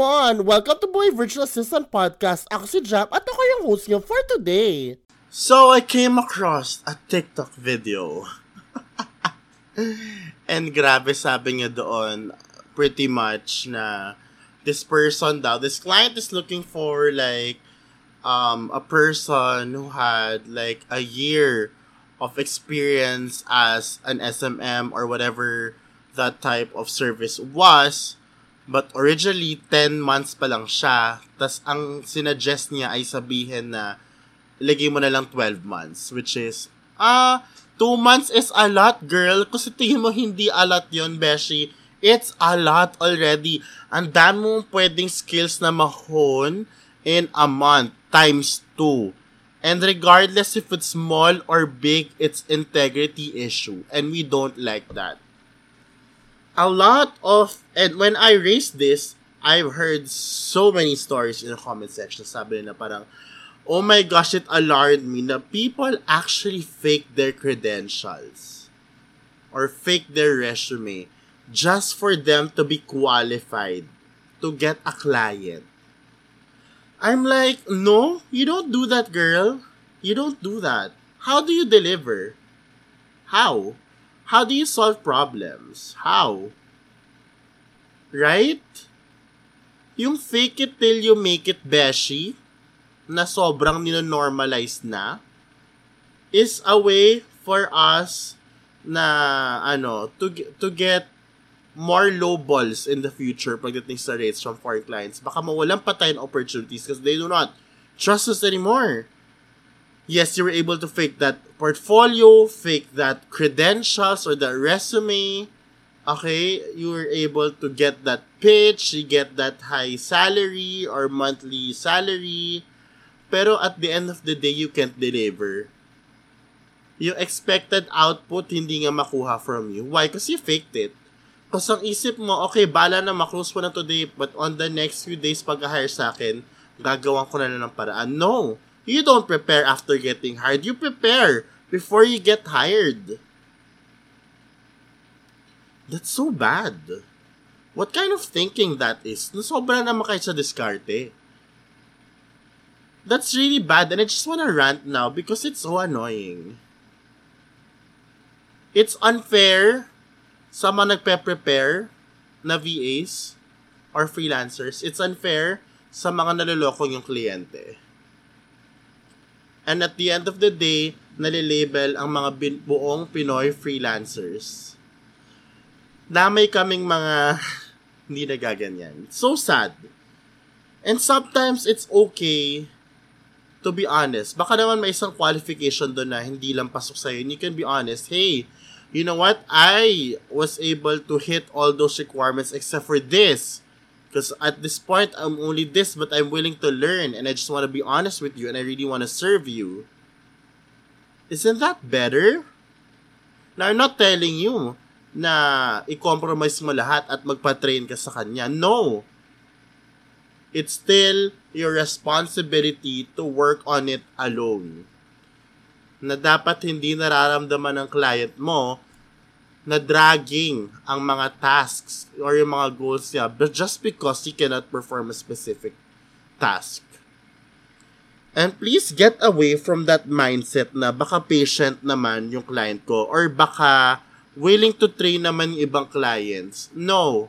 Come on! Welcome to Buhay Virtual Assistant Podcast. Ako si Jap at ako yung host niyo for today. So, I came across a TikTok video. And grabe, sabi niya doon, pretty much na this person daw, this client is looking for like a person who had like a year of experience as an SMM or whatever that type of service was. But originally, 10 months pa lang siya. Tas ang sinuggest niya ay sabihin na ilagay mo na lang 12 months. Which is, 2 months is a lot, girl. Kasi tingin mo hindi a lot yun, Beshi. It's a lot already. Ang dami mong pwedeng skills na mahon in a month. Times 2. And regardless if it's small or big, it's integrity issue. And we don't like that. And when I raised this, I've heard so many stories in the comment section. Sabi na parang, oh my gosh, it alarmed me na people actually fake their credentials or fake their resume just for them to be qualified to get a client. I'm like, no, you don't do that, girl. You don't do that. How do you deliver? How? How do you solve problems? How? Right? Yung fake it till you make it, Beshi, na sobrang nino-normalize na, is a way for us na, to get more low balls in the future pagdating sa rates from foreign clients. Baka mawalan pa tayong opportunities because they do not trust us anymore. Yes, you were able to fake that portfolio, fake that credentials or that resume. Okay, you were able to get that pitch, you get that high salary or monthly salary. Pero at the end of the day, you can't deliver. Yung expected output, hindi nga makuha from you. Why? Because you faked it. Kasi ang isip mo, okay, bala na maklose ko na today, but on the next few days pag-hire sa akin, gagawin ko na lang ng paraan. No! You don't prepare after getting hired. You prepare before you get hired. That's so bad. What kind of thinking that is? Sobra naman kayo sa diskarte. That's really bad, and I just wanna rant now because it's so annoying. It's unfair sa mga nagpe-prepare na VAs or freelancers. It's unfair sa mga nalolokong yung kliyente. And at the end of the day, nalilabel ang mga buong Pinoy freelancers. Damay kaming mga hindi nagaganyan. It's so sad. And sometimes it's okay to be honest. Baka naman may isang qualification doon na hindi lang pasok sa'yo. And you can be honest, hey, you know what? I was able to hit all those requirements except for this. Because at this point, I'm only this, but I'm willing to learn, and I just want to be honest with you, and I really want to serve you. Isn't that better? Now, I'm not telling you na i-compromise mo lahat at magpa-train ka sa kanya. No! It's still your responsibility to work on it alone. Na dapat hindi nararamdaman ng client mo na dragging ang mga tasks or yung mga goals niya but just because he cannot perform a specific task. And please get away from that mindset na baka patient naman yung client ko or baka willing to train naman yung ibang clients. No.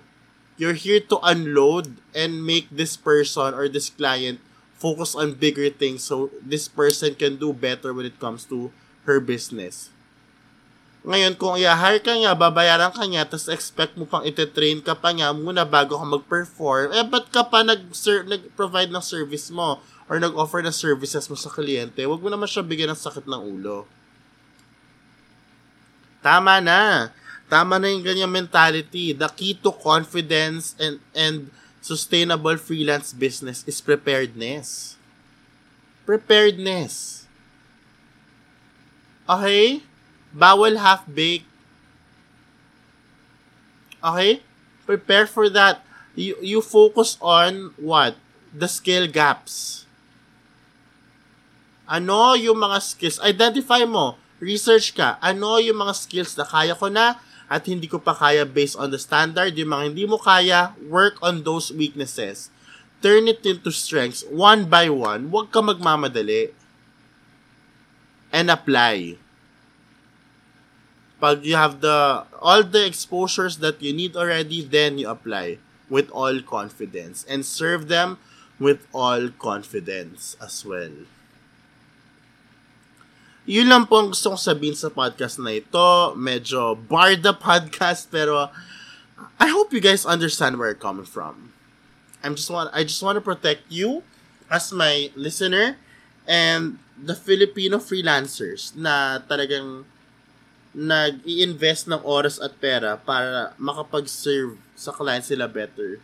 You're here to unload and make this person or this client focus on bigger things so this person can do better when it comes to her business. Ngayon, kung i-hire ka niya, babayaran ka niya, tapos expect mo pang ititrain ka pa niya muna bago ka mag-perform, ba't ka pa nag-provide ng service mo or nag-offer ng services mo sa kliyente? Huwag mo naman siya bigyan ng sakit ng ulo. Tama na. Tama na yung ganyang mentality. The key to confidence and sustainable freelance business is preparedness. Preparedness. Okay? Bawal half-baked. Okay? Prepare for that. You focus on what? The skill gaps. Ano yung mga skills? Identify mo. Research ka. Ano yung mga skills na kaya ko na at hindi ko pa kaya based on the standard? Yung mga hindi mo kaya, work on those weaknesses. turn it into strengths one by one. Huwag ka magmamadali. And apply. Pag you have all the exposures that you need already, then you apply with all confidence. And serve them with all confidence as well. Yun lang po ang gusto kong sabihin sa podcast na ito. Medyo barda podcast, pero I hope you guys understand where I'm coming from. I just want to protect you as my listener and the Filipino freelancers na talagang nag-i-invest ng oras at pera para makapag-serve sa clients sila better.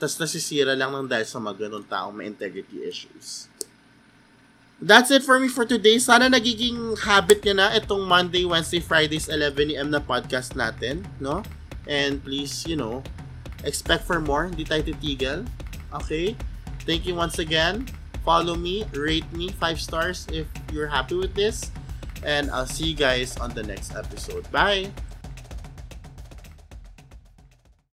Tas nasisira lang ng dahil sa mga ganun taong may integrity issues. That's it for me for today. Sana nagiging habit niya na itong Monday, Wednesday, Fridays, 11 AM na podcast natin, no? And please, you know, expect for more. Hindi tayo titigil. Okay? Thank you once again. Follow me. Rate me 5 stars if you're happy with this. And I'll see you guys on the next episode. Bye!